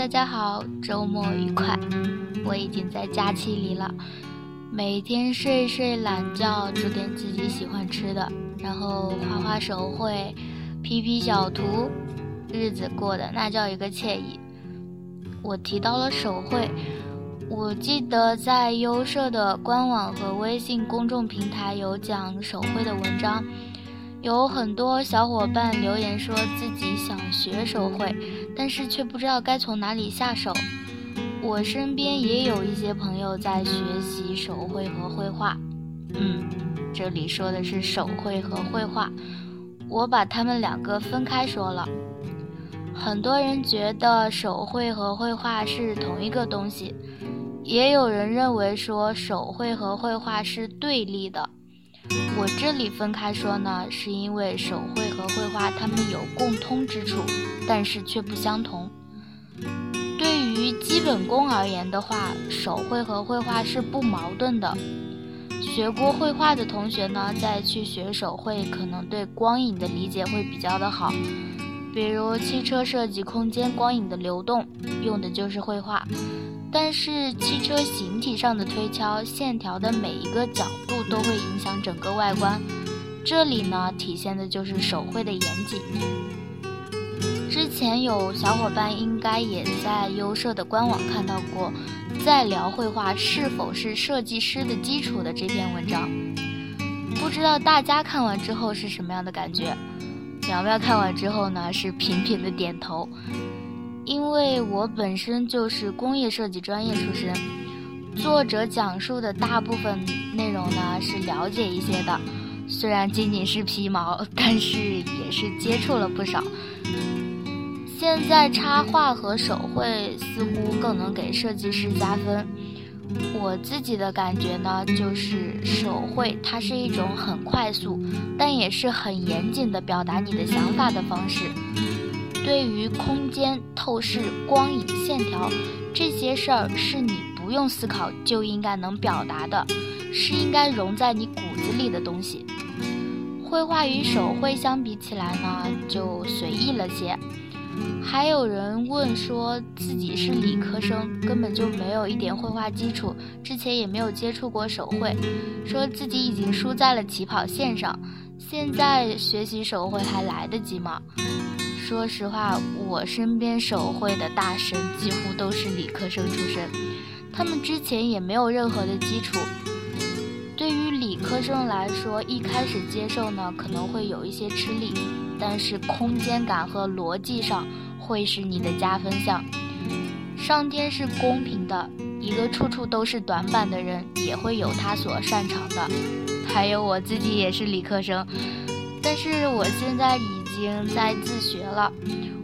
大家好，周末愉快。我已经在假期里了，每天睡睡懒觉，做点自己喜欢吃的，然后画画手绘，P 小图，日子过得那叫一个惬意。我提到了手绘，我记得在优社的官网和微信公众平台有讲手绘的文章，有很多小伙伴留言说自己想学手绘，但是却不知道该从哪里下手。我身边也有一些朋友在学习手绘和绘画，这里说的是手绘和绘画，我把他们两个分开说了。很多人觉得手绘和绘画是同一个东西，也有人认为说手绘和绘画是对立的。我这里分开说呢，是因为手绘和绘画它们有共通之处，但是却不相同。对于基本功而言的话，手绘和绘画是不矛盾的。学过绘画的同学呢，再去学手绘，可能对光影的理解会比较的好。比如汽车设计空间光影的流动，用的就是绘画。但是汽车形体上的推敲，线条的每一个角度都会影响整个外观，这里呢体现的就是手绘的严谨。之前有小伙伴应该也在优社的官网看到过在聊绘画是否是设计师的基础的这篇文章，不知道大家看完之后是什么样的感觉。苗苗看完之后呢是频频的点头，因为我本身就是工业设计专业出身，作者讲述的大部分内容呢是了解一些的，虽然仅仅是皮毛，但是也是接触了不少。现在插画和手绘似乎更能给设计师加分。我自己的感觉呢，就是手绘它是一种很快速，但也是很严谨的表达你的想法的方式。对于空间、透视、光影、线条，这些事儿是你不用思考就应该能表达的，是应该融在你骨子里的东西。绘画与手绘相比起来呢，就随意了些。还有人问说自己是理科生，根本就没有一点绘画基础，之前也没有接触过手绘，说自己已经输在了起跑线上，现在学习手绘还来得及吗？说实话，我身边手绘的大神几乎都是理科生出身，他们之前也没有任何的基础。对于理科生来说，一开始接受呢可能会有一些吃力，但是空间感和逻辑上会是你的加分项。上天是公平的，一个处处都是短板的人也会有他所擅长的。还有我自己也是理科生，但是我现在已经在自学了，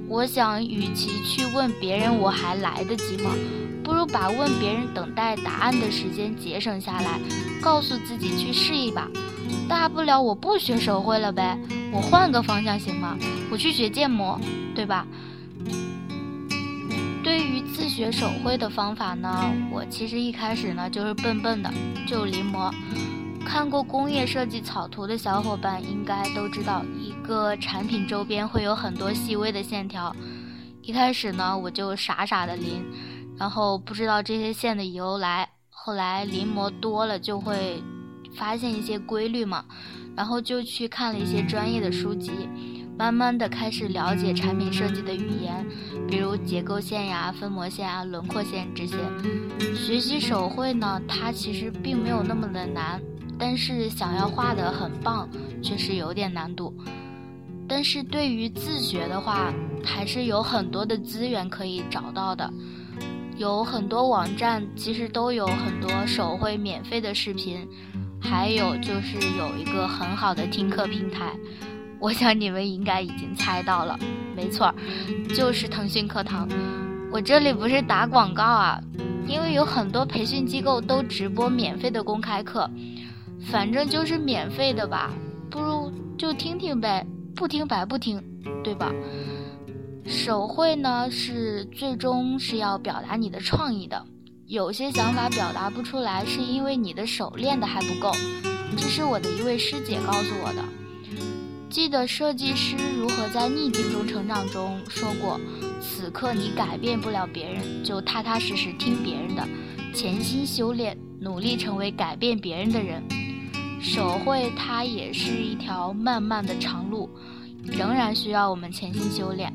我想与其去问别人我还来得及吗，不如把问别人等待答案的时间节省下来，告诉自己去试一把，大不了我不学手绘了呗，我换个方向行吗？我去学建模，对吧？对于自学手绘的方法呢，我其实一开始呢就是笨笨的，就临摹。看过工业设计草图的小伙伴应该都知道，一个产品周边会有很多细微的线条。一开始呢，我就傻傻的临，然后不知道这些线的由来，后来临摹多了就会发现一些规律嘛，然后就去看了一些专业的书籍，慢慢的开始了解产品设计的语言，比如结构线呀、分模线啊、轮廓线这些。学习手绘呢，它其实并没有那么的难，但是想要画得很棒确实有点难度。但是对于自学的话，还是有很多的资源可以找到的，有很多网站其实都有很多手绘免费的视频，还有就是有一个很好的听课平台，我想你们应该已经猜到了，没错，就是腾讯课堂。我这里不是打广告啊，因为有很多培训机构都直播免费的公开课，反正就是免费的吧，不如就听听呗，不听白不听，对吧？手绘呢，是最终是要表达你的创意的，有些想法表达不出来是因为你的手练的还不够，这是我的一位师姐告诉我的。记得设计师如何在逆境中成长中说过，此刻你改变不了别人，就踏踏实实听别人的，潜心修炼，努力成为改变别人的人。手绘它也是一条漫漫的长路，仍然需要我们潜心修炼。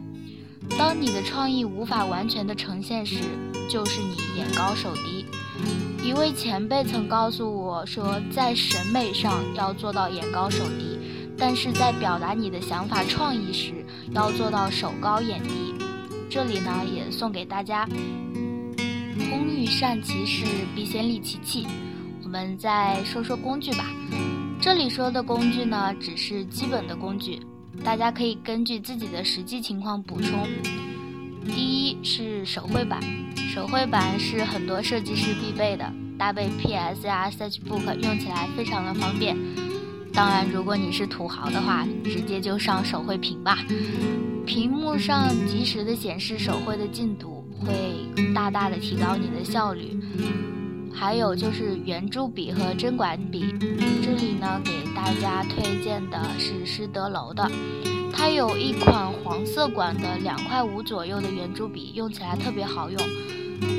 当你的创意无法完全的呈现时，就是你眼高手低。一位前辈曾告诉我说，在审美上要做到眼高手低，但是在表达你的想法创意时，要做到手高眼低。这里呢也送给大家，工欲善其事，必先利其器。我们再说说工具吧。这里说的工具呢，只是基本的工具，大家可以根据自己的实际情况补充。第一是手绘板，手绘板是很多设计师必备的，搭配 PS Sketchbook 用起来非常的方便。当然如果你是土豪的话，直接就上手绘屏吧，屏幕上及时的显示手绘的进度，会大大的提高你的效率。还有就是圆珠笔和针管笔，这里呢给大家推荐的是施德楼的，它有一款黄色管的2.5块左右的圆珠笔，用起来特别好用。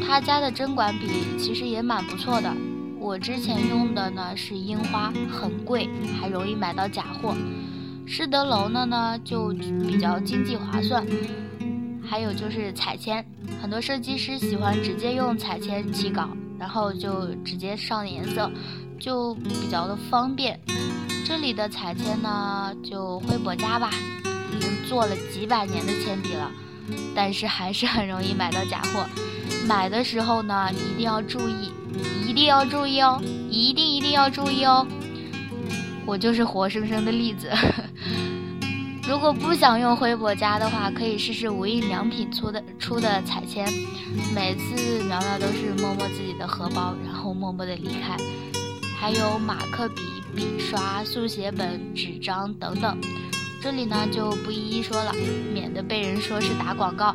他家的针管笔其实也蛮不错的，我之前用的呢是樱花，很贵，还容易买到假货。施德楼呢就比较经济划算。还有就是彩铅，很多设计师喜欢直接用彩铅起稿，然后就直接上颜色，就比较的方便。这里的彩铅呢就辉伯家吧，已经做了几百年的铅笔了，但是还是很容易买到假货。买的时候呢一定要注意哦，我就是活生生的例子。如果不想用辉伯家的话，可以试试无印良品出的彩铅。每次苗苗都是摸摸自己的荷包，然后默默的离开。还有马克笔、笔刷、速写本、纸张等等，这里呢就不一一说了，免得被人说是打广告。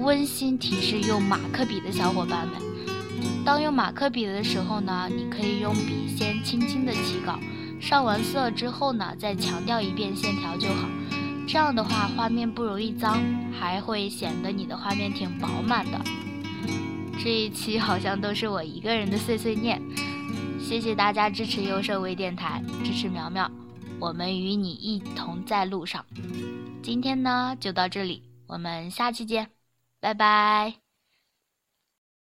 温馨提示用马克笔的小伙伴们，当用马克笔的时候呢，你可以用笔先轻轻的起稿，上完色之后呢再强调一遍线条就好，这样的话画面不容易脏，还会显得你的画面挺饱满的。这一期好像都是我一个人的碎碎念，谢谢大家支持优设微电台，支持苗苗，我们与你一同在路上。今天呢就到这里，我们下期见，拜拜。